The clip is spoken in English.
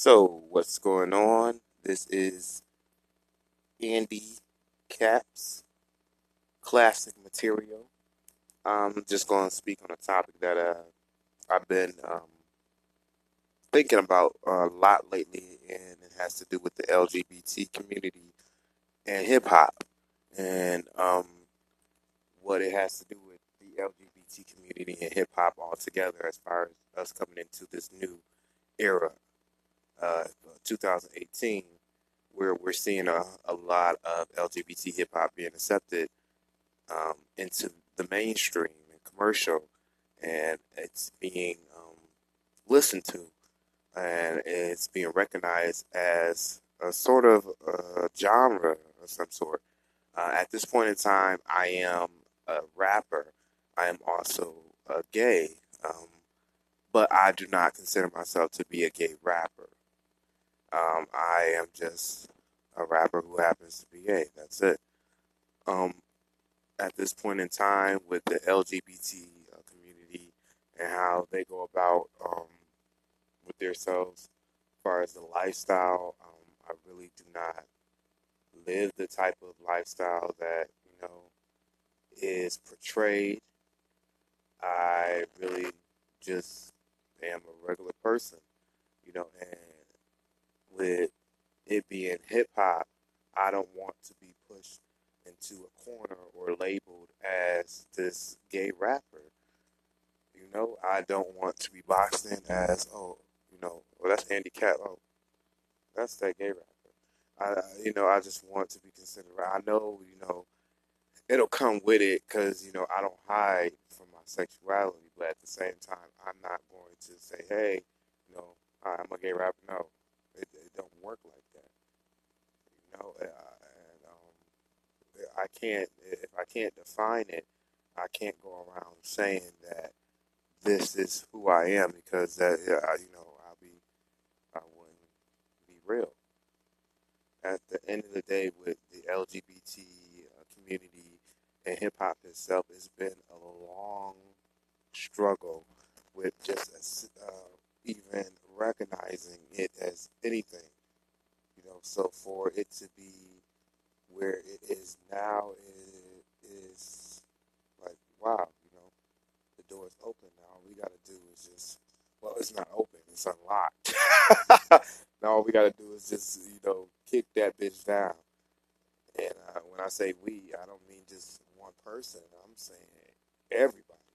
So, what's going on? This is Andy Caps Classic Material. I'm just going to speak on a topic that I've been thinking about a lot lately, and it has to do with the LGBT community and hip-hop, and what it has to do with the LGBT community and hip-hop altogether as far as us coming into this new era. 2018, where we're seeing a lot of LGBT hip-hop being accepted into the mainstream and commercial, and it's being listened to, and it's being recognized as a sort of genre of some sort. At this point in time, I am a rapper. I am also gay, but I do not consider myself to be a gay rapper. I am just a rapper who happens to be gay. That's it. At this point in time, with the LGBT community and how they go about with themselves as far as the lifestyle, I really do not live the type of lifestyle that is portrayed. I really just am a regular person, and with it being hip-hop, I don't want to be pushed into a corner or labeled as this gay rapper. I don't want to be boxed in as, that's Andy Caps. Oh, that's that gay rapper. I just want to be considered. I know, it'll come with it because, I don't hide from my sexuality, but at the same time, I'm not going to say, hey, I'm a gay rapper. No. It don't work like that, and I can't, if I can't define it, I can't go around saying that this is who I am, because that, I wouldn't be real. At the end of the day, with the LGBT community and hip-hop itself, it's been a long struggle with just even recognizing it as anything, so for it to be where it is now, it is like, wow, the door is open now. All we got to do is just, well, it's not open, it's unlocked. Now all we got to do is just, kick that bitch down. And when I say we, I don't mean just one person. I'm saying everybody.